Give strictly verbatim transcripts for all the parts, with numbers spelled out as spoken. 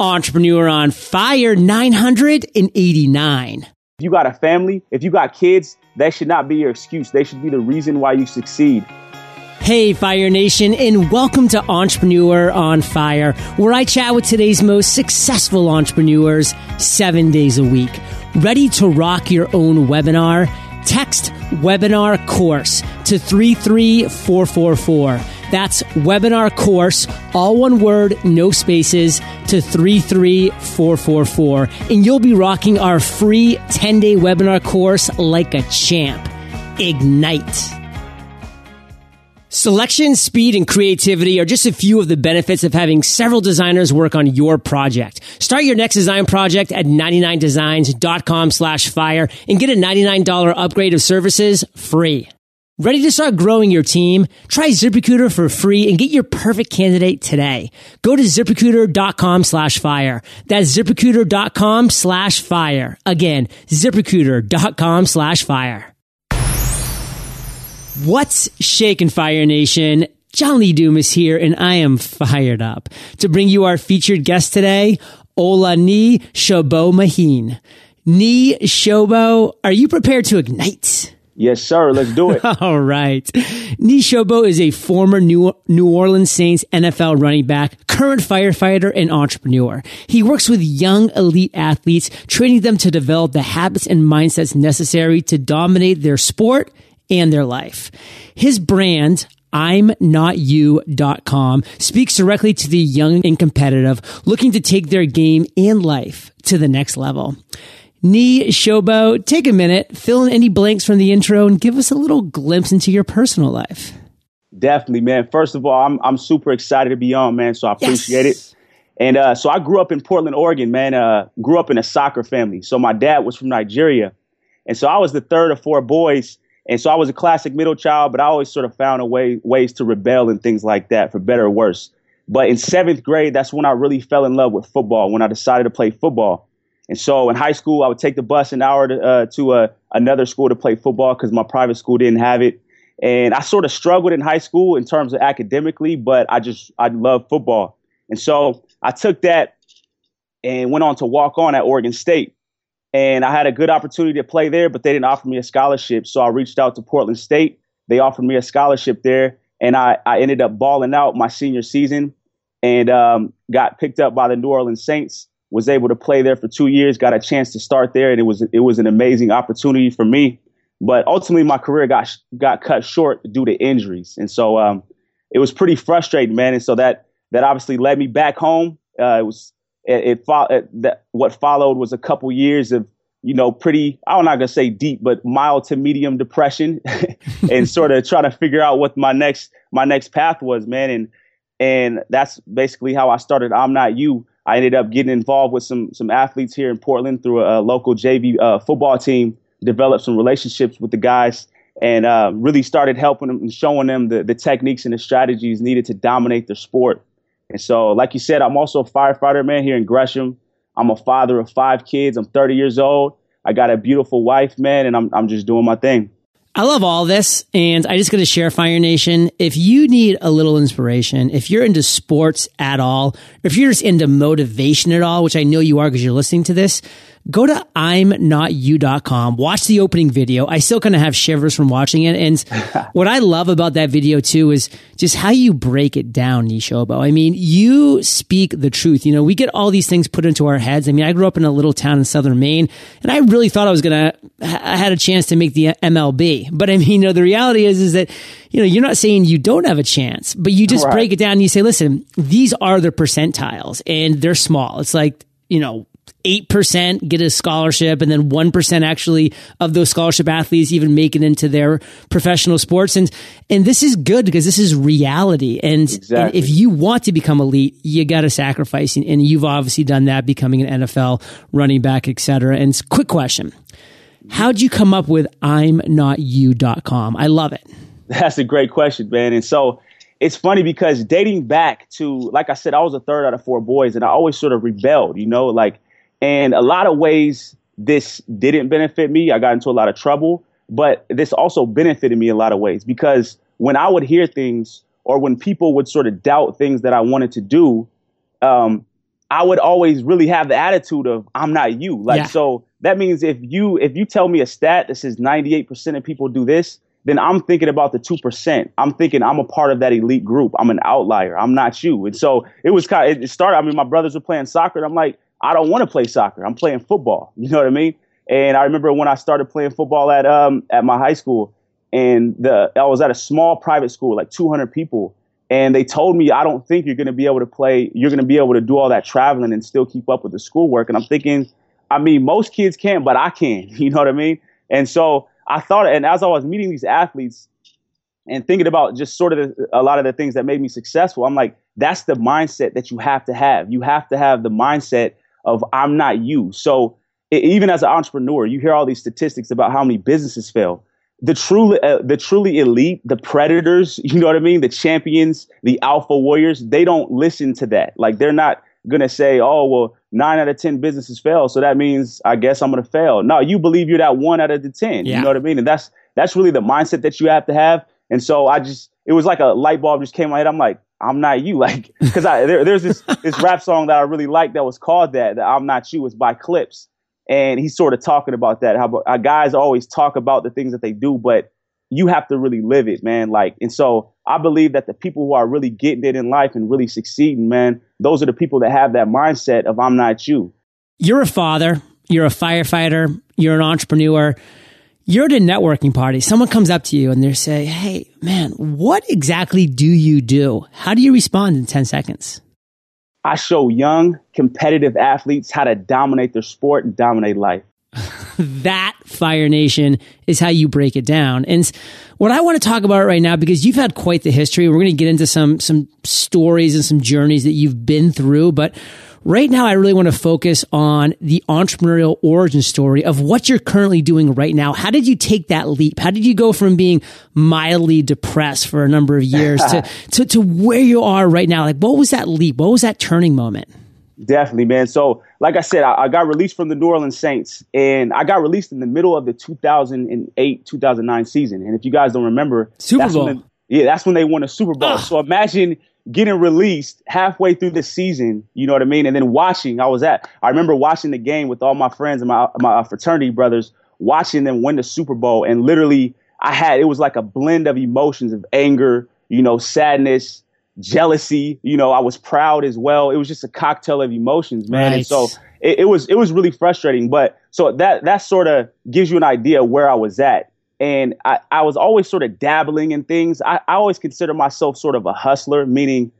Entrepreneur on Fire nine hundred eighty-nine. If you got a family, if you got kids, that should not be your excuse. They should be the reason why you succeed. Hey, Fire Nation, and welcome to Entrepreneur on Fire, where I chat with today's most successful entrepreneurs seven days a week. Ready to rock your own webinar? Text Webinar Course to three three four four four. That's Webinar Course, all one word, no spaces, to three three four four four. And you'll be rocking our free ten-day webinar course like a champ. Ignite. Selection, speed, and creativity are just a few of the benefits of having several designers work on your project. Start your next design project at ninety-nine designs dot com slash fire and get a ninety-nine dollars upgrade of services free. Ready to start growing your team? Try ZipRecruiter for free and get your perfect candidate today. Go to zip recruiter dot com slash fire. That's zip recruiter dot com slash fire. Again, zip recruiter dot com slash fire. What's shaking, Fire Nation? John Lee Doom is here, and I am fired up to bring you our featured guest today, Olaniyi Sobomehin. Ni Shobo, are you prepared to ignite? Yes, sir. Let's do it. All right. Ni Shobo is a former New Orleans Saints N F L running back, current firefighter, and entrepreneur. He works with young elite athletes, training them to develop the habits and mindsets necessary to dominate their sport and their life. His brand, I'm not you dot com, speaks directly to the young and competitive looking to take their game and life to the next level. Ni Shobo, take a minute, fill in any blanks from the intro, and give us a little glimpse into your personal life. Definitely, man. First of all, I'm I'm super excited to be on, man, so I appreciate yes. it. And uh, so I grew up in Portland, Oregon, man. Uh, grew up in a soccer family. So my dad was from Nigeria, and so I was the third of four boys. And so I was a classic middle child, but I always sort of found a way ways to rebel and things like that, for better or worse. But in seventh grade, that's when I really fell in love with football, when I decided to play football. And so in high school, I would take the bus an hour to, uh, to uh, another school to play football because my private school didn't have it. And I sort of struggled in high school in terms of academically, but I just I love football. And so I took that and went on to walk on at Oregon State. And I had a good opportunity to play there, but they didn't offer me a scholarship. So I reached out to Portland State. They offered me a scholarship there. And I, I ended up balling out my senior season and um, got picked up by the New Orleans Saints, was able to play there for two years, got a chance to start there. And it was it was an amazing opportunity for me. But ultimately, my career got got cut short due to injuries. And so um, it was pretty frustrating, man. And so that that obviously led me back home. Uh, it was It, it, fo- it that what followed was a couple years of, you know, pretty, I'm not going to say deep, but mild to medium depression and sort of trying to figure out what my next my next path was, man. And and that's basically how I started I'm Not You. I ended up getting involved with some some athletes here in Portland through a, a local J V uh, football team, developed some relationships with the guys and uh, really started helping them and showing them the, the techniques and the strategies needed to dominate their sport. And so, like you said, I'm also a firefighter, man, here in Gresham. I'm a father of five kids. I'm thirty years old. I got a beautiful wife, man, and I'm I'm just doing my thing. I love all this, and I just got to share, Fire Nation, if you need a little inspiration, if you're into sports at all, if you're just into motivation at all, which I know you are because you're listening to this, go to I'm not you dot com, watch the opening video. I still kind of have shivers from watching it. And what I love about that video too is just how you break it down, Ni Shobo. I mean, you speak the truth. You know, we get all these things put into our heads. I mean, I grew up in a little town in southern Maine, and I really thought I was going to, I had a chance to make the M L B. But I mean, you know, the reality is, is that, you know, you're not saying you don't have a chance, but you just right. break it down and you say, listen, these are the percentiles and they're small. It's like, you know, eight percent get a scholarship, and then one percent actually of those scholarship athletes even make it into their professional sports. And and this is good because this is reality. And, exactly. and if you want to become elite, you got to sacrifice. And, and you've obviously done that, becoming an N F L running back, et cetera. And it's a quick question. How'd you come up with I'm not you dot com? I love it. That's a great question, man. And so it's funny because dating back to, like I said, I was a third out of four boys, and I always sort of rebelled, you know, like, and a lot of ways this didn't benefit me. I got into a lot of trouble, but this also benefited me a lot of ways because when I would hear things or when people would sort of doubt things that I wanted to do, um, I would always really have the attitude of I'm not you. Like, yeah. So that means if you if you tell me a stat that says ninety-eight percent of people do this, then I'm thinking about the two percent. I'm thinking I'm a part of that elite group. I'm an outlier. I'm not you. And so it was kind of, it started, I mean, my brothers were playing soccer and I'm like, I don't want to play soccer. I'm playing football. You know what I mean? And I remember when I started playing football at um at my high school, and the I was at a small private school, like two hundred people. And they told me, I don't think you're going to be able to play. You're going to be able to do all that traveling and still keep up with the schoolwork. And I'm thinking, I mean, most kids can't, but I can. You know what I mean? And so I thought, and as I was meeting these athletes and thinking about just sort of the, a lot of the things that made me successful, I'm like, that's the mindset that you have to have. You have to have the mindset of I'm not you. So it, even as an entrepreneur, you hear all these statistics about how many businesses fail. The truly, uh, the truly elite, the predators, you know what I mean? The champions, the alpha warriors, they don't listen to that. Like, they're not going to say, oh, well, nine out of ten businesses fail, so that means I guess I'm going to fail. No, you believe you're that one out of the ten. Yeah. You know what I mean? And that's that's really the mindset that you have to have. And so I just, it was like a light bulb just came in my head. I'm like, I'm not you. Like, because I there, there's this, this rap song that I really liked that was called that, that I'm Not You. It's by Clips. And he's sort of talking about that, how uh, guys always talk about the things that they do, but you have to really live it, man. Like, and so I believe that the people who are really getting it in life and really succeeding, man, those are the people that have that mindset of I'm not you. You're a father. You're a firefighter. You're an entrepreneur. You're at a networking party. Someone comes up to you and they say, hey, man, what exactly do you do? How do you respond in ten seconds? I show young, competitive athletes how to dominate their sport and dominate life. That, Fire Nation, is how you break it down. And what I want to talk about right now, because you've had quite the history, we're going to get into some some stories and some journeys that you've been through. But right now, I really want to focus on the entrepreneurial origin story of what you're currently doing right now. How did you take that leap? How did you go from being mildly depressed for a number of years to, to, to where you are right now? Like, what was that leap? What was that turning moment? Definitely, man. So, like I said, I, I got released from the New Orleans Saints, and I got released in the middle of the two thousand eight, two thousand nine season. And if you guys don't remember, Super that's Bowl. When they, yeah, that's when they won the Super Bowl. Ugh. So imagine getting released halfway through the season, you know what I mean? And then watching, I was at, I remember watching the game with all my friends and my, my fraternity brothers, watching them win the Super Bowl. And literally I had, it was like a blend of emotions of anger, you know, sadness, jealousy, you know, I was proud as well. It was just a cocktail of emotions, man. Right. And so it, it was, it was really frustrating. But so that, that sort of gives you an idea of where I was at. And I, I was always sort of dabbling in things. I, I always consider myself sort of a hustler, meaning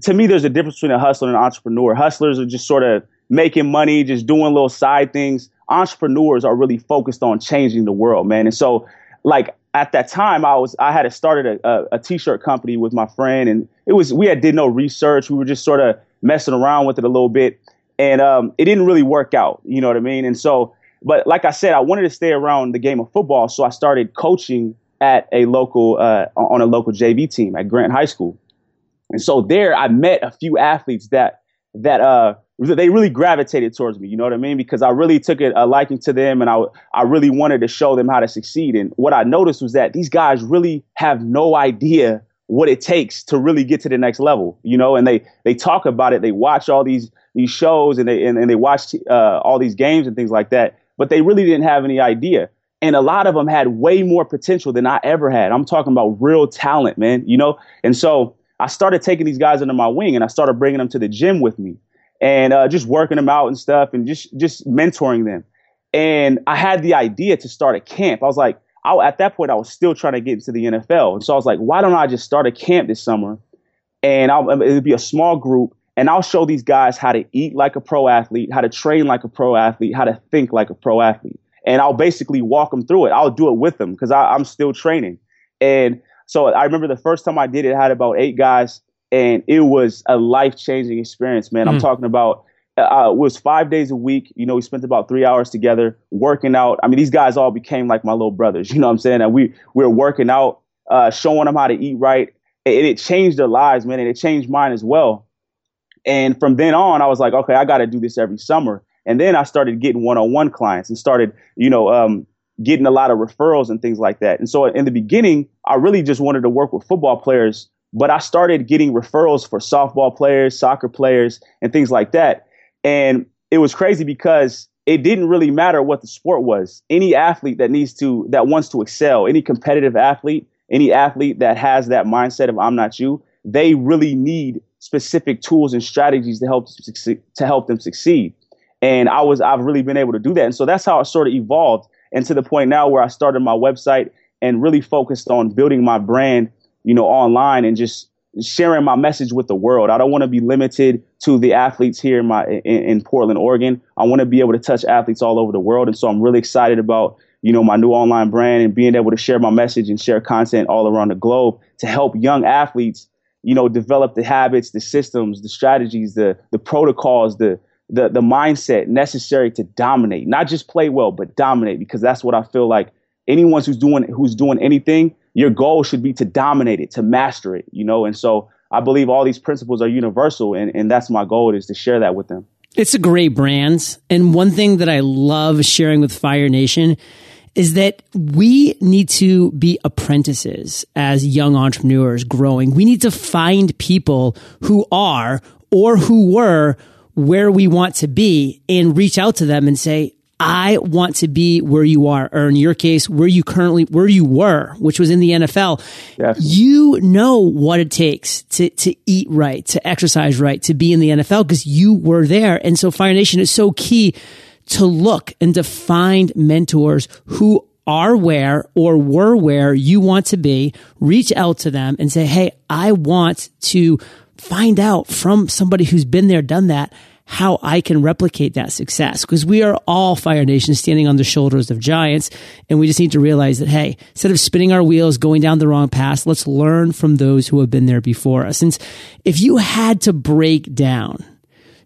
to me, there's a difference between a hustler and an entrepreneur. Hustlers are just sort of making money, just doing little side things. Entrepreneurs are really focused on changing the world, man. And so like at that time, I was I had started a, a, a T-shirt company with my friend, and it was we had did no research. We were just sort of messing around with it a little bit, and um, it didn't really work out. You know what I mean? And so. But like I said, I wanted to stay around the game of football, so I started coaching at a local uh, on a local J V team at Grant High School, and so there I met a few athletes that that uh, they really gravitated towards me. You know what I mean? Because I really took a liking to them, and I I really wanted to show them how to succeed. And what I noticed was that these guys really have no idea what it takes to really get to the next level, you know, and they, they talk about it. They watch all these these shows, and they and, and they watch uh, all these games and things like that. But they really didn't have any idea. And a lot of them had way more potential than I ever had. I'm talking about real talent, man, you know? And so I started taking these guys under my wing, and I started bringing them to the gym with me and uh, just working them out and stuff and just, just mentoring them. And I had the idea to start a camp. I was like, I, at that point, I was still trying to get into the N F L. And so I was like, why don't I just start a camp this summer? And I'll, it'll be a small group. And I'll show these guys how to eat like a pro athlete, how to train like a pro athlete, how to think like a pro athlete. And I'll basically walk them through it. I'll do it with them because I'm still training. And so I remember the first time I did it, I had about eight guys, and it was a life-changing experience, man. Mm. I'm talking about uh, it was five days a week. You know, we spent about three hours together working out. I mean, these guys all became like my little brothers. You know what I'm saying? And we, we were working out, uh, showing them how to eat right. And it changed their lives, man, and it changed mine as well. And from then on, I was like, okay, I got to do this every summer. And then I started getting one-on-one clients and started, you know, um, getting a lot of referrals and things like that. And so in the beginning, I really just wanted to work with football players, but I started getting referrals for softball players, soccer players, and things like that. And it was crazy because it didn't really matter what the sport was. Any athlete that needs to, that wants to excel, any competitive athlete, any athlete that has that mindset of I'm not you, they really need specific tools and strategies to help succeed, to help them succeed. And I was, I've really been able to do that. And so that's how it sort of evolved, and to the point now where I started my website and really focused on building my brand, you know, online and just sharing my message with the world. I don't want to be limited to the athletes here in my in, in Portland, Oregon. I want to be able to touch athletes all over the world. And so I'm really excited about, you know, my new online brand and being able to share my message and share content all around the globe to help young athletes, you know, develop the habits, the systems, the strategies, the the protocols, the the the mindset necessary to dominate, not just play well, but dominate, because that's what I feel like anyone who's doing who's doing anything, your goal should be to dominate it, to master it, you know? And so I believe all these principles are universal, and, and that's my goal, is to share that with them. It's a great brand. And one thing that I love sharing with Fire Nation is that we need to be apprentices as young entrepreneurs growing. We need to find people who are or who were where we want to be and reach out to them and say, I want to be where you are, or in your case, where you currently, where you were, which was in the N F L. Yes. You know what it takes to, to eat right, to exercise right, to be in the N F L, because you were there. And so Fire Nation is so key to look and to find mentors who are where or were where you want to be. Reach out to them and say, hey, I want to find out from somebody who's been there, done that, how I can replicate that success. Because we are all Fire Nation standing on the shoulders of giants. And we just need to realize that, hey, instead of spinning our wheels, going down the wrong path, let's learn from those who have been there before us. And if you had to break down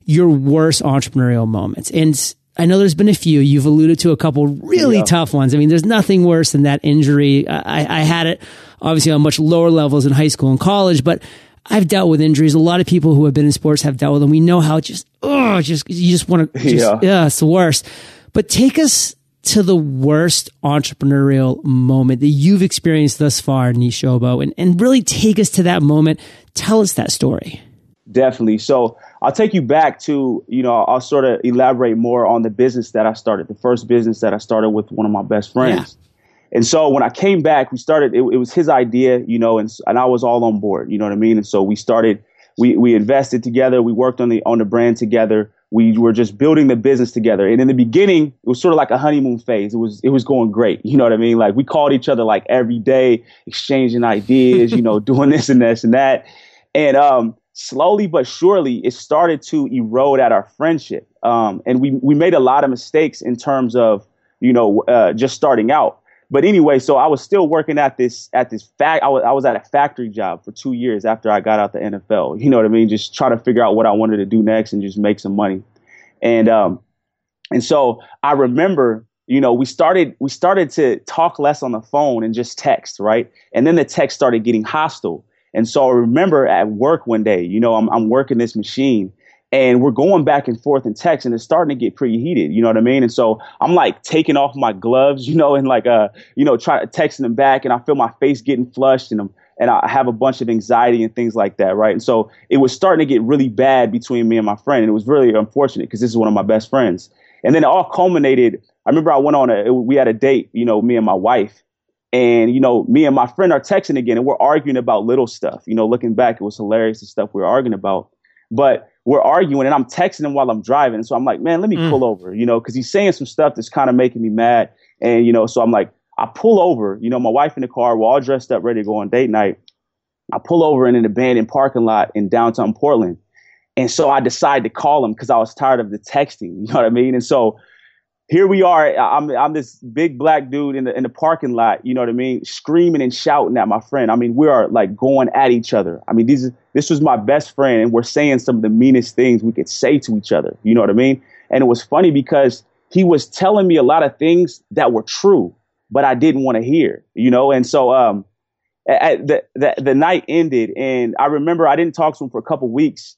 your worst entrepreneurial moments, and I know there's been a few, you've alluded to a couple really yeah. tough ones. I mean, there's nothing worse than that injury. I, I had it obviously on much lower levels in high school and college, but I've dealt with injuries. A lot of people who have been in sports have dealt with them. We know how just, oh, just, you just want to, yeah. yeah, it's the worst. But take us to the worst entrepreneurial moment that you've experienced thus far, Nishobo, and, and really take us to that moment. Tell us that story. Definitely. So I'll take you back to, you know, I'll sort of elaborate more on the business that I started, the first business that I started with one of my best friends. Yeah. And so when I came back, we started, it, it was his idea, you know, and and I was all on board, you know what I mean? And so we started, we we invested together, we worked on the on the brand together, we were just building the business together. And in the beginning, it was sort of like a honeymoon phase. It was, it was going great, you know what I mean? Like we called each other like every day, exchanging ideas, you know, doing this and this and that. And um, slowly but surely, it started to erode at our friendship. Um, and we, we made a lot of mistakes in terms of, you know, uh, just starting out. But anyway, so I was still working at this at this fact. I was I was at a factory job for two years after I got out the N F L. You know what I mean? Just trying to figure out what I wanted to do next and just make some money. And um, and so I remember, you know, we started we started to talk less on the phone and just text, right? And then the text started getting hostile. And so I remember at work one day, you know, I'm I'm working this machine. And we're going back and forth in text, and it's starting to get pretty heated. You know what I mean? And so I'm like taking off my gloves, you know, and like, uh, you know, trying to texting them back, and I feel my face getting flushed, and I'm, and I have a bunch of anxiety and things like that. Right. And so it was starting to get really bad between me and my friend. And it was really unfortunate because this is one of my best friends. And then it all culminated. I remember I went on a, we had a date, you know, me and my wife, and, you know, me and my friend are texting again, and we're arguing about little stuff. You know, looking back, it was hilarious, the stuff we were arguing about. But we're arguing, and I'm texting him while I'm driving. And so I'm like, man, let me mm. pull over, you know, because he's saying some stuff that's kind of making me mad. And, you know, so I'm like, I pull over, you know, my wife in the car, we're all dressed up, ready to go on date night. I pull over in an abandoned parking lot in downtown Portland. And so I decide to call him because I was tired of the texting. You know what I mean? And so here we are. I'm I'm this big black dude in the in the parking lot, you know what I mean, screaming and shouting at my friend. I mean, we are like going at each other. I mean, these are This was my best friend, and we're saying some of the meanest things we could say to each other. You know what I mean? And it was funny because he was telling me a lot of things that were true, but I didn't want to hear, you know? And so um, at the, the the night ended, and I remember I didn't talk to him for a couple weeks,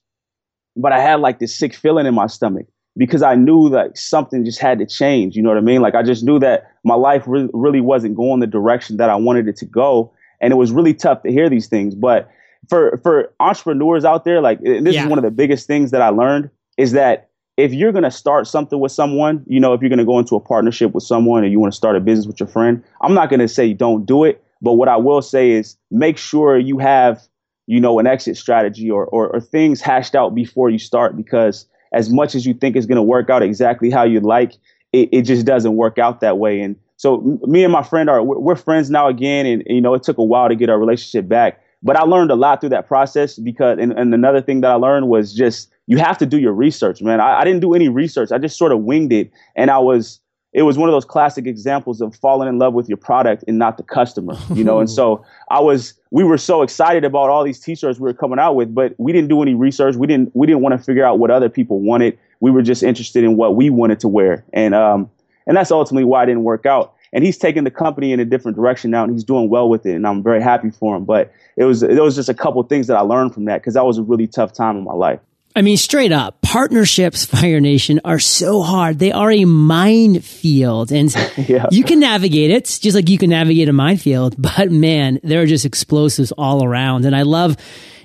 but I had like this sick feeling in my stomach because I knew that something just had to change. You know what I mean? Like I just knew that my life re- really wasn't going the direction that I wanted it to go. And it was really tough to hear these things, but For for entrepreneurs out there, like this yeah. is one of the biggest things that I learned is that if you're going to start something with someone, you know, if you're going to go into a partnership with someone or you want to start a business with your friend, I'm not going to say don't do it. But what I will say is make sure you have, you know, an exit strategy or, or, or things hashed out before you start, because as much as you think it's going to work out exactly how you'd like, it, it just doesn't work out that way. And so me and my friend are, we're friends now again. And, you know, it took a while to get our relationship back, but I learned a lot through that process because, and, and another thing that I learned was just, you have to do your research, man. I, I didn't do any research. I just sort of winged it. And I was, it was one of those classic examples of falling in love with your product and not the customer, you know? And so I was, we were so excited about all these t-shirts we were coming out with, but we didn't do any research. We didn't, we didn't want to figure out what other people wanted. We were just interested in what we wanted to wear. And, um, and that's ultimately why it didn't work out. And he's taking the company in a different direction now, and he's doing well with it. And I'm very happy for him. But it was, it was just a couple things that I learned from that, because that was a really tough time in my life. I mean, straight up, partnerships, Fire Nation, are so hard. They are a minefield, and yeah. You can navigate it just like you can navigate a minefield. But man, there are just explosives all around. And I love,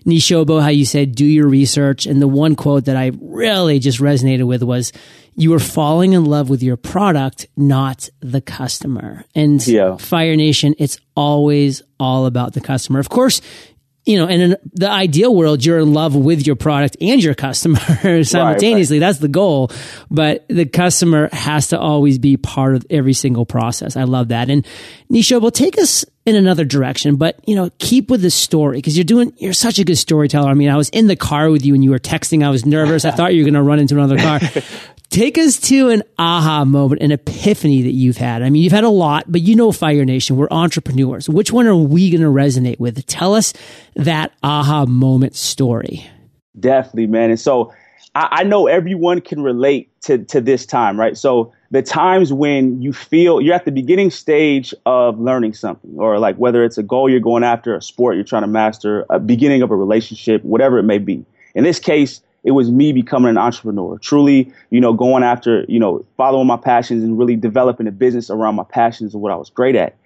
Nishobo, how you said, do your research. And the one quote that I really just resonated with was, you were falling in love with your product, not the customer. And yeah. Fire Nation, it's always all about the customer. Of course, you know, and in the ideal world, you're in love with your product and your customer simultaneously. Right, right. That's the goal. But the customer has to always be part of every single process. I love that. And Nishobo, will take us in another direction, but, you know, keep with the story, because you're doing, you're such a good storyteller. I mean, I was in the car with you and you were texting. I was nervous. I thought you were going to run into another car. Take us to an aha moment, an epiphany that you've had. I mean, you've had a lot, but you know, Fire Nation, we're entrepreneurs. Which one are we going to resonate with? Tell us that aha moment story. Definitely, man. And so I, I know everyone can relate to, to this time, right? So the times when you feel you're at the beginning stage of learning something, or like whether it's a goal you're going after, a sport you're trying to master, a beginning of a relationship, whatever it may be. In this case, it was me becoming an entrepreneur, truly, you know, going after, you know, following my passions and really developing a business around my passions and what I was great at.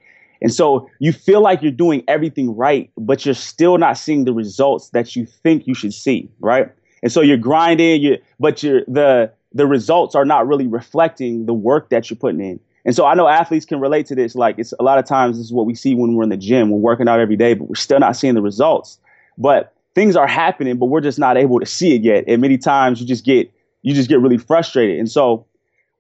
And so you feel like you're doing everything right, but you're still not seeing the results that you think you should see, right? And so you're grinding, you but you're, the the results are not really reflecting the work that you're putting in. And so I know athletes can relate to this. Like, it's a lot of times this is what we see when we're in the gym. We're working out every day, but we're still not seeing the results. But things are happening, but we're just not able to see it yet. And many times you just get, you just get really frustrated. And so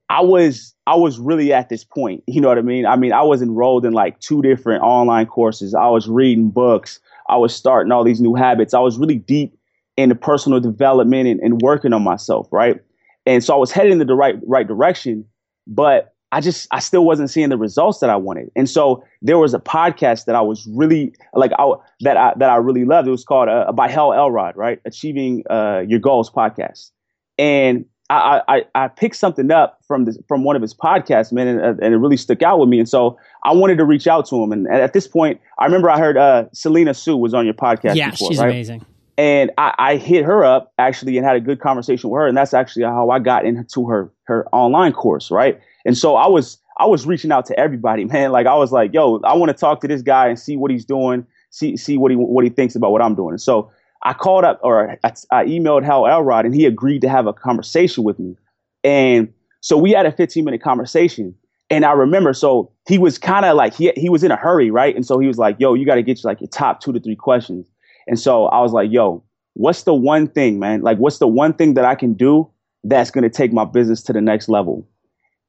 I was, I was really at this point, you know what I mean? I mean, I was enrolled in like two different online courses. I was reading books. I was starting all these new habits. I was really deep into personal development and, and working on myself. Right. And so I was headed in the right, right direction, but I just, I still wasn't seeing the results that I wanted. And so there was a podcast that I was really like, I, that I, that I really loved. It was called uh, by Hal Elrod, right? Achieving uh, Your Goals podcast. And I, I, I picked something up from this, from one of his podcasts, man, and, and it really stuck out with me. And so I wanted to reach out to him. And at this point, I remember I heard uh, Selena Su was on your podcast. Yeah, before, she's right? Amazing. And I, I hit her up actually and had a good conversation with her. And that's actually how I got into her, her online course, right? And so I was, I was reaching out to everybody, man. Like, I was like, yo, I want to talk to this guy and see what he's doing, see, see what he, what he thinks about what I'm doing. And so I called up, or I, I emailed Hal Elrod, and he agreed to have a conversation with me. And so we had a fifteen minute conversation. And I remember, so he was kind of like, he, he was in a hurry, right? And so he was like, yo, you got to get like your top two to three questions. And so I was like, yo, what's the one thing, man? Like, what's the one thing that I can do that's going to take my business to the next level?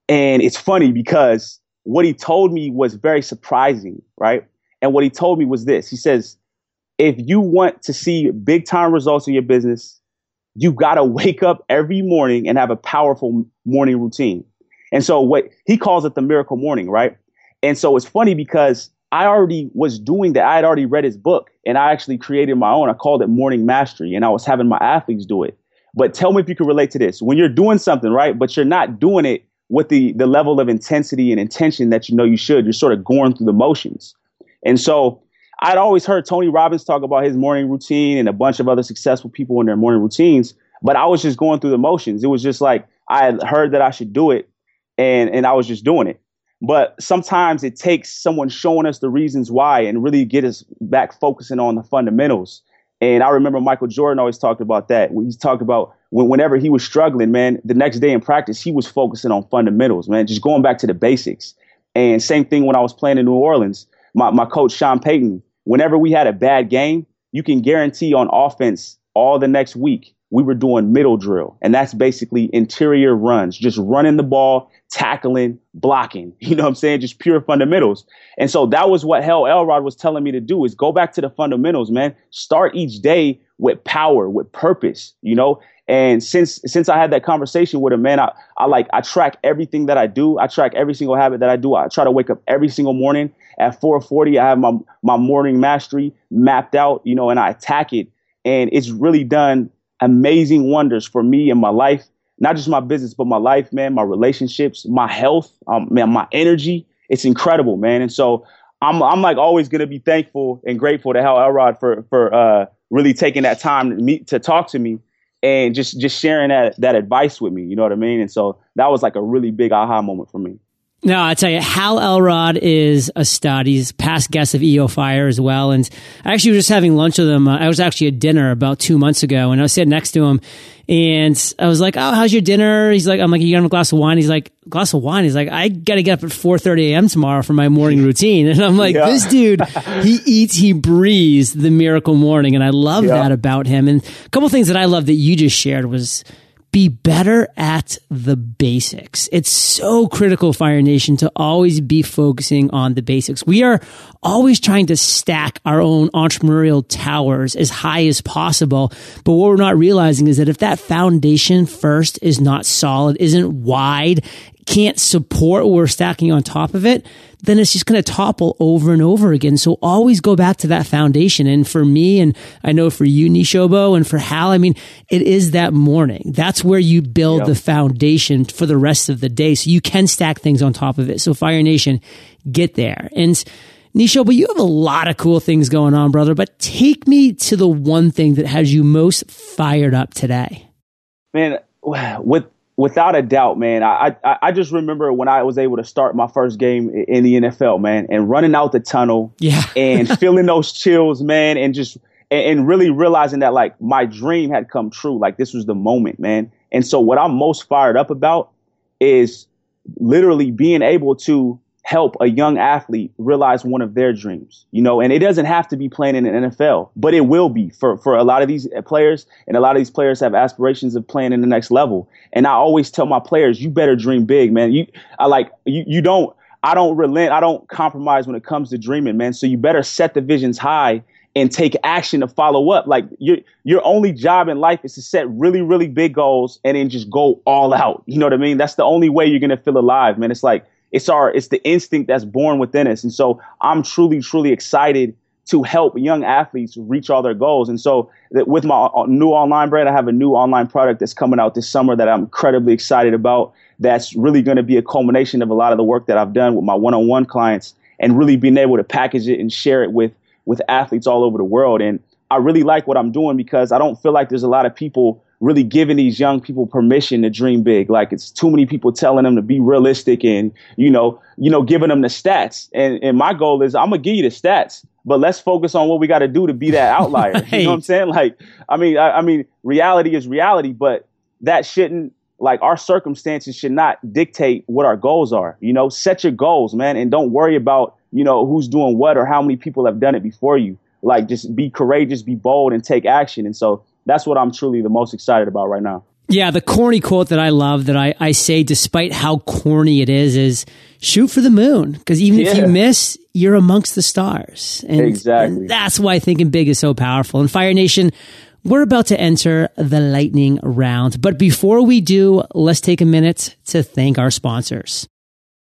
And it's funny because what he told me was very surprising, right? And what he told me was this. He says, if you want to see big time results in your business, you got to wake up every morning and have a powerful morning routine. And so what he calls it, the miracle morning, right? And so it's funny because I already was doing that. I had already read his book, and I actually created my own. I called it Morning Mastery, and I was having my athletes do it. But tell me if you can relate to this. When you're doing something, right, but you're not doing it with the, the level of intensity and intention that you know you should, you're sort of going through the motions. And so I'd always heard Tony Robbins talk about his morning routine and a bunch of other successful people in their morning routines, but I was just going through the motions. It was just like, I had heard that I should do it, and, and I was just doing it. But sometimes it takes someone showing us the reasons why and really get us back focusing on the fundamentals. And I remember Michael Jordan always talked about that. When he talked about when, whenever he was struggling, man, the next day in practice, he was focusing on fundamentals, man, just going back to the basics. And same thing when I was playing in New Orleans, my, my coach, Sean Payton, whenever we had a bad game, you can guarantee on offense all the next week, we were doing middle drill. And that's basically interior runs, just running the ball, tackling, blocking, you know what I'm saying? Just pure fundamentals. And so that was what Hal Elrod was telling me to do, is go back to the fundamentals, man. Start each day with power, with purpose, you know? And since since I had that conversation with him, man, I, I like I track everything that I do. I track every single habit that I do. I try to wake up every single morning at four forty. I have my my morning mastery mapped out, you know, and I attack it. And it's really done amazing wonders for me in my life, not just my business, but my life, man, my relationships, my health, um, man, my energy. It's incredible, man. And so I'm I'm like always gonna be thankful and grateful to Hal Elrod for for uh, really taking that time to meet to talk to me. And just, just sharing that, that advice with me, you know what I mean? And so that was like a really big aha moment for me. No, I tell you, Hal Elrod is a stud. He's past guest of E O Fire as well. And I actually was just having lunch with him. Uh, I was actually at dinner about two months ago, and I was sitting next to him, and I was like, "Oh, how's your dinner?" He's like, "I'm like, you got a glass of wine?" He's like, "Glass of wine?" He's like, "I got to get up at four thirty a.m. tomorrow for my morning routine." And I'm like, yeah. This dude, he eats, he breathes the miracle morning, and I love yeah. that about him. And a couple of things that I love that you just shared was, be better at the basics. It's so critical, Fire Nation, to always be focusing on the basics. We are always trying to stack our own entrepreneurial towers as high as possible. But what we're not realizing is that if that foundation first is not solid, isn't wide, can't support what we're stacking on top of it, then it's just going to topple over and over again. So always go back to that foundation. And for me, and I know for you, Nishobo, and for Hal, I mean, it is that morning. That's where you build yep. the foundation for the rest of the day, so you can stack things on top of it. So Fire Nation, get there. And Nishobo, you have a lot of cool things going on, brother, but take me to the one thing that has you most fired up today. Man, with Without a doubt, man, I, I I just remember when I was able to start my first game in the N F L, man, and running out the tunnel yeah. and feeling those chills, man, and just and, and really realizing that, like, my dream had come true. Like, this was the moment, man. And so what I'm most fired up about is literally being able to help a young athlete realize one of their dreams, you know, and it doesn't have to be playing in the N F L, but it will be for, for a lot of these players. And a lot of these players have aspirations of playing in the next level. And I always tell my players, you better dream big, man. You, I like, you, you don't, I don't relent. I don't compromise when it comes to dreaming, man. So you better set the visions high and take action to follow up. Like, your, your only job in life is to set really, really big goals and then just go all out. You know what I mean? That's the only way you're going to feel alive, man. It's like, It's our, it's the instinct that's born within us. And so I'm truly, truly excited to help young athletes reach all their goals. And so that with my new online brand, I have a new online product that's coming out this summer that I'm incredibly excited about. That's really going to be a culmination of a lot of the work that I've done with my one-on-one clients and really being able to package it and share it with, with athletes all over the world. And I really like what I'm doing because I don't feel like there's a lot of people really giving these young people permission to dream big. Like, it's too many people telling them to be realistic and, you know, you know, giving them the stats. And and my goal is, I'm going to give you the stats, but let's focus on what we got to do to be that outlier. Right. You know what I'm saying? Like, I mean, I, I mean, reality is reality, but that shouldn't, like, our circumstances should not dictate what our goals are. You know, set your goals, man. And don't worry about, you know, who's doing what or how many people have done it before you. Like, just be courageous, be bold, and take action. And so that's what I'm truly the most excited about right now. Yeah, the corny quote that I love that I, I say, despite how corny it is, is shoot for the moon. Because even yeah. if you miss, you're amongst the stars. And, exactly. and that's why thinking big is so powerful. And Fire Nation, we're about to enter the lightning round. But before we do, let's take a minute to thank our sponsors.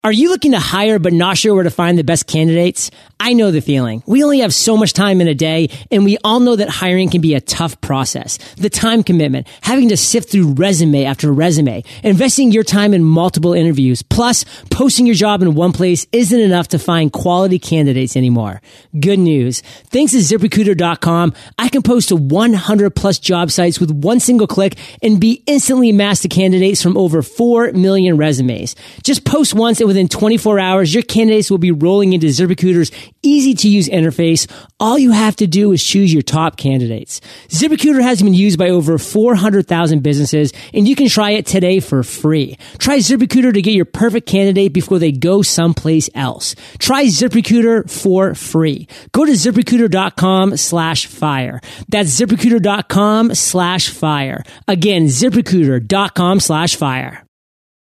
Are you looking to hire but not sure where to find the best candidates? I know the feeling. We only have so much time in a day, and we all know that hiring can be a tough process. The time commitment, having to sift through resume after resume, investing your time in multiple interviews, plus posting your job in one place isn't enough to find quality candidates anymore. Good news. Thanks to zip recruiter dot com, I can post to one hundred plus job sites with one single click and be instantly matched to candidates from over four million resumes. Just post once, and within within twenty-four hours, your candidates will be rolling into ZipRecruiter's easy-to-use interface. All you have to do is choose your top candidates. ZipRecruiter has been used by over four hundred thousand businesses, and you can try it today for free. Try ZipRecruiter to get your perfect candidate before they go someplace else. Try ZipRecruiter for free. Go to ZipRecruiter.com slash fire. That's ZipRecruiter.com slash fire. Again, ZipRecruiter.com slash fire.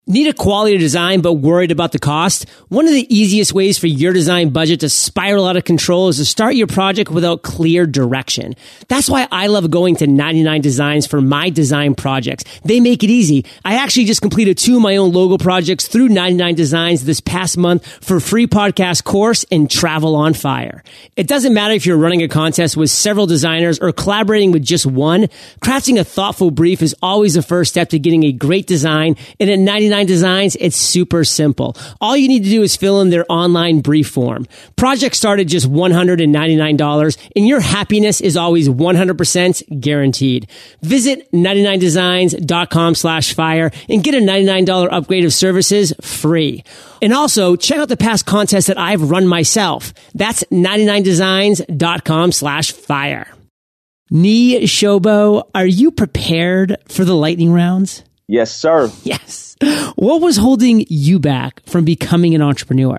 Need a quality design but worried about the cost? One of the easiest ways for your design budget to spiral out of control is to start your project without clear direction. That's why I love going to ninety-nine designs for my design projects. They make it easy. I actually just completed two of my own logo projects through ninety-nine designs this past month for a free podcast course and Travel on Fire. It doesn't matter if you're running a contest with several designers or collaborating with just one. Crafting a thoughtful brief is always the first step to getting a great design, and at ninety-nine designs, it's super simple. All you need to do is fill in their online brief form. Projects start at just one hundred ninety-nine dollars, and your happiness is always one hundred percent guaranteed. Visit ninety-nine designs dot com slash fire and get a ninety-nine dollars upgrade of services free. And also, check out the past contests that I've run myself. That's ninety-nine designs dot com slash fire. Nee Shobo, are you prepared for the lightning rounds? Yes, sir. Yes. What was holding you back from becoming an entrepreneur?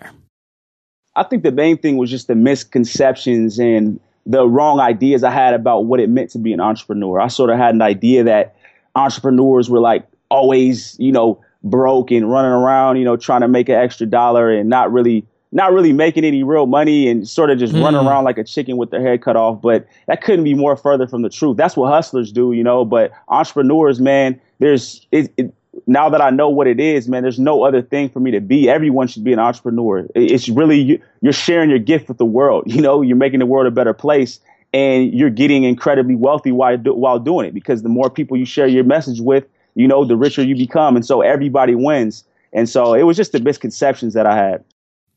I think the main thing was just the misconceptions and the wrong ideas I had about what it meant to be an entrepreneur. I sort of had an idea that entrepreneurs were like always, you know, broke and running around, you know, trying to make an extra dollar and not really not really making any real money and sort of just mm. running around like a chicken with their head cut off. But that couldn't be more further from the truth. That's what hustlers do, you know, but entrepreneurs, man, there's it, it, now that I know what it is, man, there's no other thing for me to be. Everyone should be an entrepreneur. It, it's really you're sharing your gift with the world. You know, you're making the world a better place and you're getting incredibly wealthy while, while doing it, because the more people you share your message with, you know, the richer you become. And so everybody wins. And so it was just the misconceptions that I had.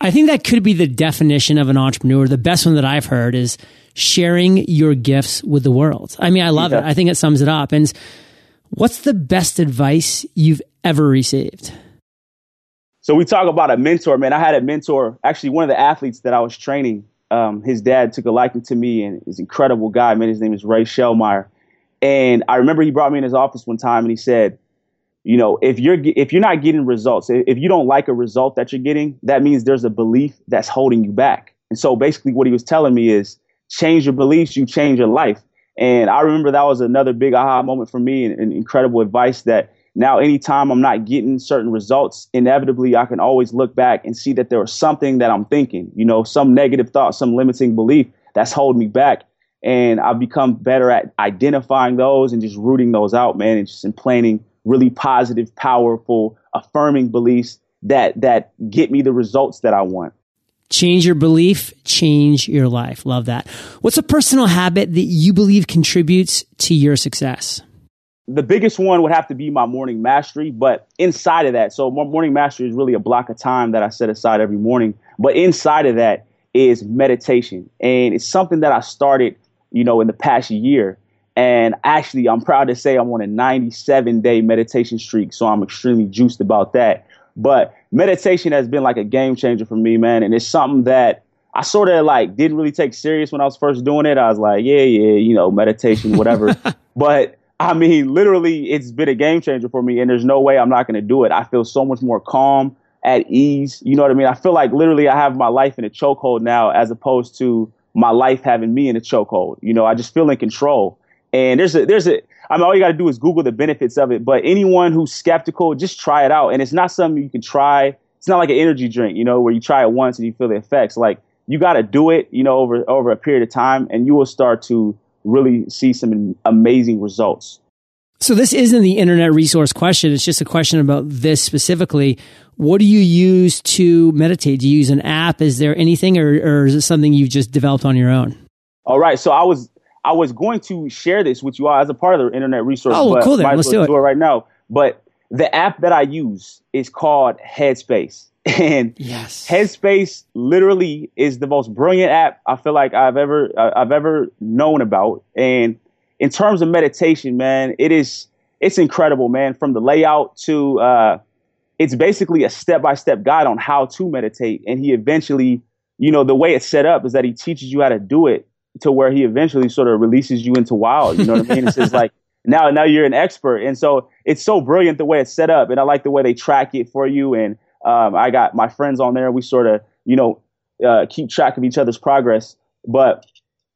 I think that could be the definition of an entrepreneur. The best one that I've heard is sharing your gifts with the world. I mean, I love yeah. it. I think it sums it up. And what's the best advice you've ever received? So we talk about a mentor, man. I had a mentor, actually one of the athletes that I was training. Um, his dad took a liking to me, and he's an incredible guy, man. His name is Ray Shellmeyer. And I remember he brought me in his office one time and he said, you know, if you're if you're not getting results, if you don't like a result that you're getting, that means there's a belief that's holding you back. And so basically what he was telling me is change your beliefs, you change your life. And I remember that was another big aha moment for me, and, and incredible advice that now anytime I'm not getting certain results, inevitably I can always look back and see that there was something that I'm thinking, you know, some negative thought, some limiting belief that's holding me back. And I've become better at identifying those and just rooting those out, man, and just implanting really positive, powerful, affirming beliefs that that get me the results that I want. Change your belief, change your life. Love that. What's a personal habit that you believe contributes to your success? The biggest one would have to be my morning mastery, but inside of that, so my morning mastery is really a block of time that I set aside every morning, but inside of that is meditation. And it's something that I started, you know, in the past year. And actually, I'm proud to say I'm on a ninety-seven day meditation streak, so I'm extremely juiced about that. But meditation has been like a game changer for me, man. And it's something that I sort of like didn't really take serious when I was first doing it. I was like, yeah, yeah, you know, meditation, whatever. But I mean, literally, it's been a game changer for me. And there's no way I'm not going to do it. I feel so much more calm, at ease. You know what I mean? I feel like literally I have my life in a chokehold now, as opposed to my life having me in a chokehold. You know, I just feel in control. And there's a, there's a, I mean, all you got to do is Google the benefits of it. But anyone who's skeptical, just try it out. And it's not something you can try. It's not like an energy drink, you know, where you try it once and you feel the effects. Like, you got to do it, you know, over, over a period of time, and you will start to really see some amazing results. So this isn't the internet resource question. It's just a question about this specifically. What do you use to meditate? Do you use an app? Is there anything, or, or is it something you've just developed on your own? All right. So I was... I was going to share this with you all as a part of the internet resource. Oh, but cool then. Let's do it. do it right now. But the app that I use is called Headspace. And yes. Headspace literally is the most brilliant app I feel like I've ever uh, I've ever known about. And in terms of meditation, man, it is it's incredible, man, from the layout to uh, it's basically a step-by-step guide on how to meditate. And he eventually, you know, the way it's set up is that he teaches you how to do it to where he eventually sort of releases you into wild. You know what I mean? It's just like, now, now you're an expert. And so it's so brilliant the way it's set up. And I like the way they track it for you. And um, I got my friends on there. We sort of, you know, uh, keep track of each other's progress. But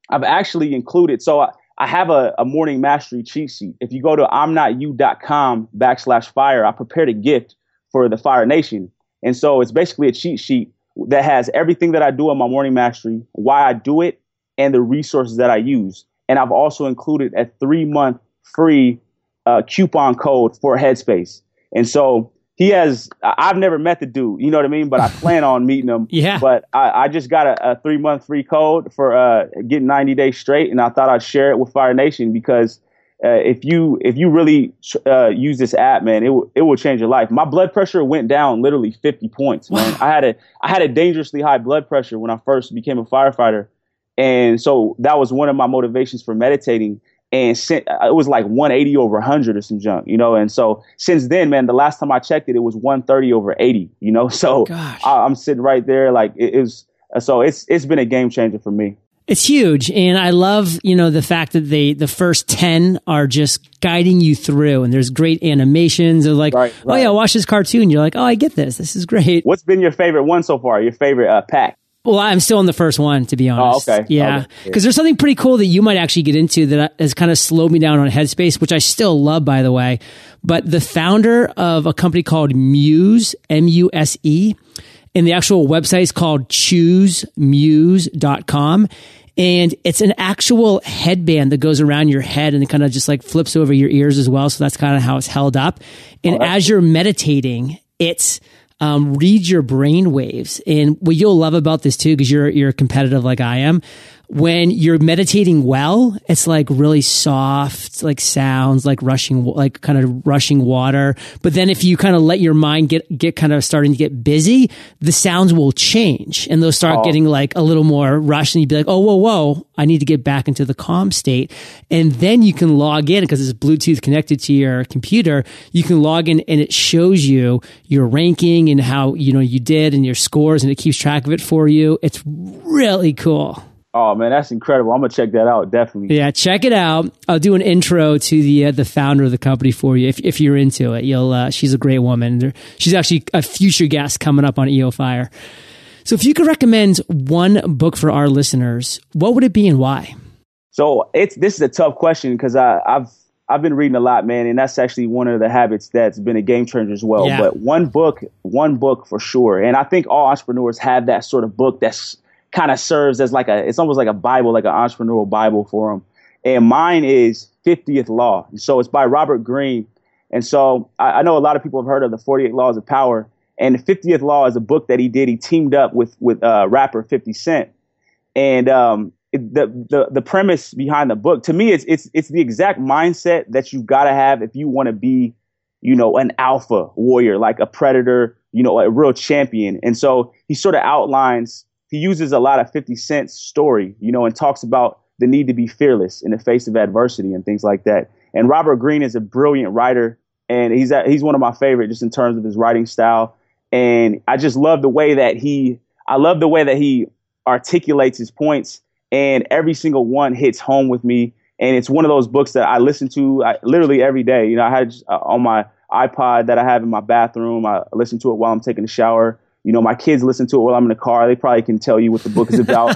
I've actually included, so I, I have a, a morning mastery cheat sheet. If you go to ImNotYou.com backslash fire, I prepared a gift for the Fire Nation. And so it's basically a cheat sheet that has everything that I do on my morning mastery, why I do it, and the resources that I use. And I've also included a three-month free uh, coupon code for Headspace. And so he has, I've never met the dude, you know what I mean? But I plan on meeting him. Yeah. But I, I just got a, a three-month free code for uh, getting ninety days straight, and I thought I'd share it with Fire Nation because uh, if you if you really uh, use this app, man, it will it will change your life. My blood pressure went down literally fifty points, man. I had a I had a dangerously high blood pressure when I first became a firefighter, and so that was one of my motivations for meditating. And sent, it was like one eighty over one hundred or some junk, you know. And so since then, man, the last time I checked it, it was one thirty over eighty, you know. So I, I'm sitting right there, like it is. So it's it's been a game changer for me. It's huge, and I love, you know, the fact that they the first ten are just guiding you through, and there's great animations. They're like, right, right. oh yeah, watch this cartoon. You're like, oh, I get this. This is great. What's been your favorite one so far? Your favorite uh, pack? Well, I'm still on the first one, to be honest. Oh, okay. Yeah. Because there's something pretty cool that you might actually get into that has kind of slowed me down on Headspace, which I still love, by the way. But the founder of a company called Muse, M U S E, and the actual website is called choose muse dot com. And it's an actual headband that goes around your head and it kind of just like flips over your ears as well. So that's kind of how it's held up. And oh, as you're meditating, it's... Um, read your brain waves. And what you'll love about this too, because you're, you're competitive like I am, when you're meditating well, it's like really soft, like sounds, like rushing, like kind of rushing water. But then if you kind of let your mind get, get kind of starting to get busy, the sounds will change and they'll start oh. getting like a little more rushed. And you'd be like, oh, whoa, whoa, I need to get back into the calm state. And then you can log in because it's Bluetooth connected to your computer. You can log in and it shows you your ranking and how, you know, you did and your scores, and it keeps track of it for you. It's really cool. Oh man, that's incredible! I'm gonna check that out, definitely. Yeah, check it out. I'll do an intro to the uh, the founder of the company for you if if you're into it. You'll uh, she's a great woman. She's actually a future guest coming up on E O Fire. So, if you could recommend one book for our listeners, what would it be and why? So it's this is a tough question because I've I've been reading a lot, man, and that's actually one of the habits that's been a game changer as well. Yeah. But one book, one book for sure, and I think all entrepreneurs have that sort of book that's kind of serves as like a, it's almost like a Bible, like an entrepreneurial Bible for them. And mine is fiftieth Law. So it's by Robert Greene. And so I, I know a lot of people have heard of the forty-eight Laws of Power. And the fiftieth Law is a book that he did. He teamed up with with uh, rapper fifty Cent. And um, it, the, the the premise behind the book, to me, it's it's it's the exact mindset that you got to have if you want to be, you know, an alpha warrior, like a predator, you know, a real champion. And so he sort of outlines. He uses a lot of fifty Cent's story, you know, and talks about the need to be fearless in the face of adversity and things like that. And Robert Greene is a brilliant writer, and he's a, he's one of my favorite just in terms of his writing style. And I just love the way that he I love the way that he articulates his points, and every single one hits home with me. And it's one of those books that I listen to I, literally every day. You know, I had just, uh, on my iPod that I have in my bathroom. I listen to it while I'm taking a shower. You know, my kids listen to it while I'm in the car. They probably can tell you what the book is about.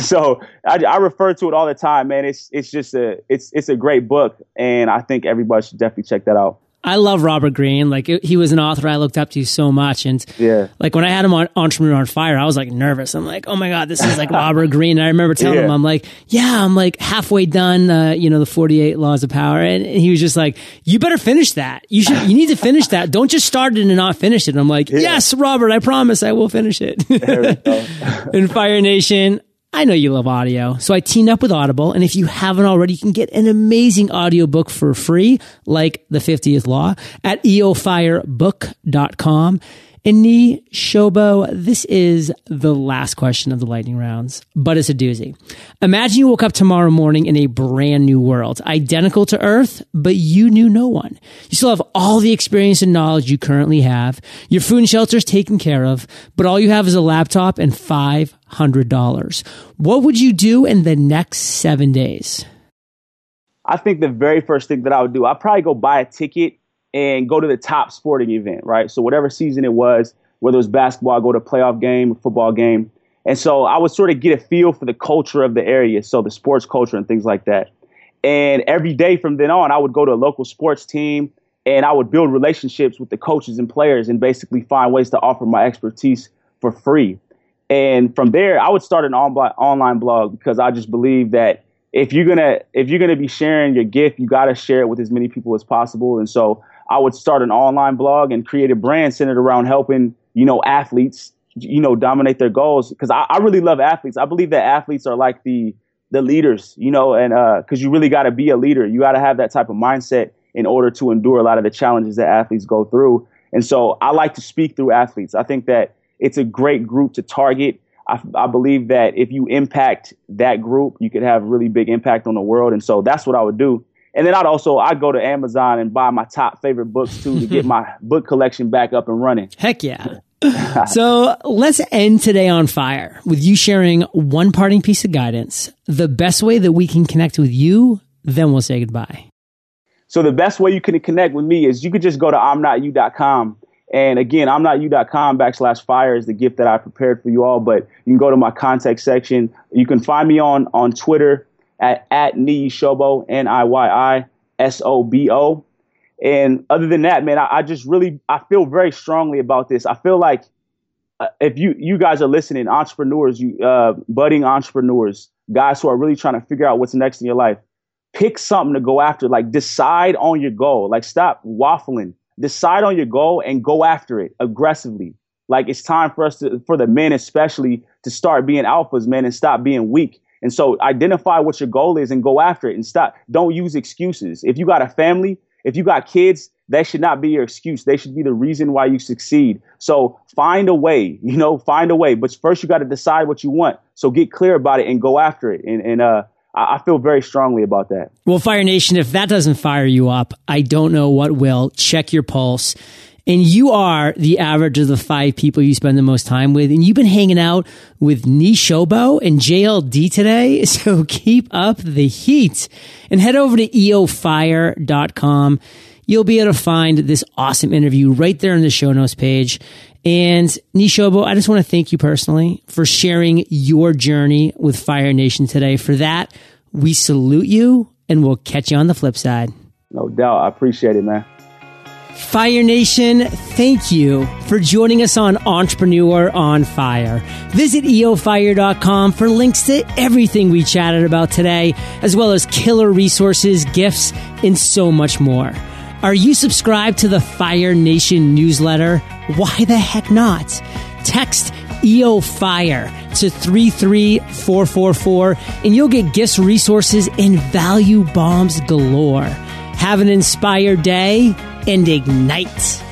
So I, I refer to it all the time, man. It's it's just a it's it's a great book, and I think everybody should definitely check that out. I love Robert Greene. Like it, he was an author I looked up to so much, and yeah. like when I had him on Entrepreneur on Fire, I was like nervous. I'm like, oh my god, this is like Robert Greene. And I remember telling yeah. him, I'm like, yeah, I'm like halfway done. Uh, you know, the forty-eight Laws of Power, and, and he was just like, you better finish that. You should, you need to finish that. Don't just start it and not finish it. And I'm like, yeah. yes, Robert, I promise, I will finish it. There we go. In Fire Nation. I know you love audio, so I teamed up with Audible, and if you haven't already, you can get an amazing audiobook for free, like The fiftieth Law, at e o fire book dot com. Inni Shobo, this is the last question of the lightning rounds, but it's a doozy. Imagine you woke up tomorrow morning in a brand new world, identical to Earth, but you knew no one. You still have all the experience and knowledge you currently have. Your food and shelter is taken care of, but all you have is a laptop and five hundred dollars. What would you do in the next seven days? I think the very first thing that I would do, I'd probably go buy a ticket and go to the top sporting event, right? So whatever season it was, whether it was basketball, I'd go to a playoff game, football game. And so I would sort of get a feel for the culture of the area, so the sports culture and things like that. And every day from then on, I would go to a local sports team and I would build relationships with the coaches and players and basically find ways to offer my expertise for free. And from there, I would start an online blog because I just believe that If you're gonna if you're gonna be sharing your gift, you gotta share it with as many people as possible. And so I would start an online blog and create a brand centered around helping, you know, athletes, you know, dominate their goals. Because I, I really love athletes. I believe that athletes are like the the leaders, you know, and uh, because you really gotta be a leader. You gotta have that type of mindset in order to endure a lot of the challenges that athletes go through. And so I like to speak through athletes. I think that it's a great group to target. I, I believe that if you impact that group, you could have really big impact on the world. And so that's what I would do. And then I'd also, I'd go to Amazon and buy my top favorite books too to get my book collection back up and running. Heck yeah. So let's end today on fire with you sharing one parting piece of guidance, the best way that we can connect with you, then we'll say goodbye. So the best way you can connect with me is you could just go to I'm not you dot com. And again, I'm not you dot com backslash fire is the gift that I prepared for you all. But you can go to my contact section. You can find me on on Twitter at, at Niyi Sobo, N I Y I S O B O. And other than that, man, I, I just really, I feel very strongly about this. I feel like if you, you guys are listening, entrepreneurs, you uh, budding entrepreneurs, guys who are really trying to figure out what's next in your life, pick something to go after. Like decide on your goal. Like stop waffling. Decide on your goal and go after it aggressively. Like it's time for us to, for the men especially, to start being alphas, man, and stop being weak. And so identify what your goal is and go after it and stop. Don't use excuses. If you got a family, if you got kids, that should not be your excuse. They should be the reason why you succeed. So find a way, you know, find a way. But first you got to decide what you want. So get clear about it and go after it. And, and, uh, I feel very strongly about that. Well, Fire Nation, if that doesn't fire you up, I don't know what will. Check your pulse. And you are the average of the five people you spend the most time with. And you've been hanging out with Niyi Sobo and J L D today. So keep up the heat and head over to E O fire dot com. You'll be able to find this awesome interview right there in the show notes page. And Niyi Sobo, I just want to thank you personally for sharing your journey with Fire Nation today. For that, we salute you and we'll catch you on the flip side. No doubt. I appreciate it, man. Fire Nation, thank you for joining us on Entrepreneur on Fire. Visit E O fire dot com for links to everything we chatted about today, as well as killer resources, gifts, and so much more. Are you subscribed to the Fire Nation newsletter? Why the heck not? Text E O Fire to three three four four four and you'll get gifts, resources, and value bombs galore. Have an inspired day and ignite.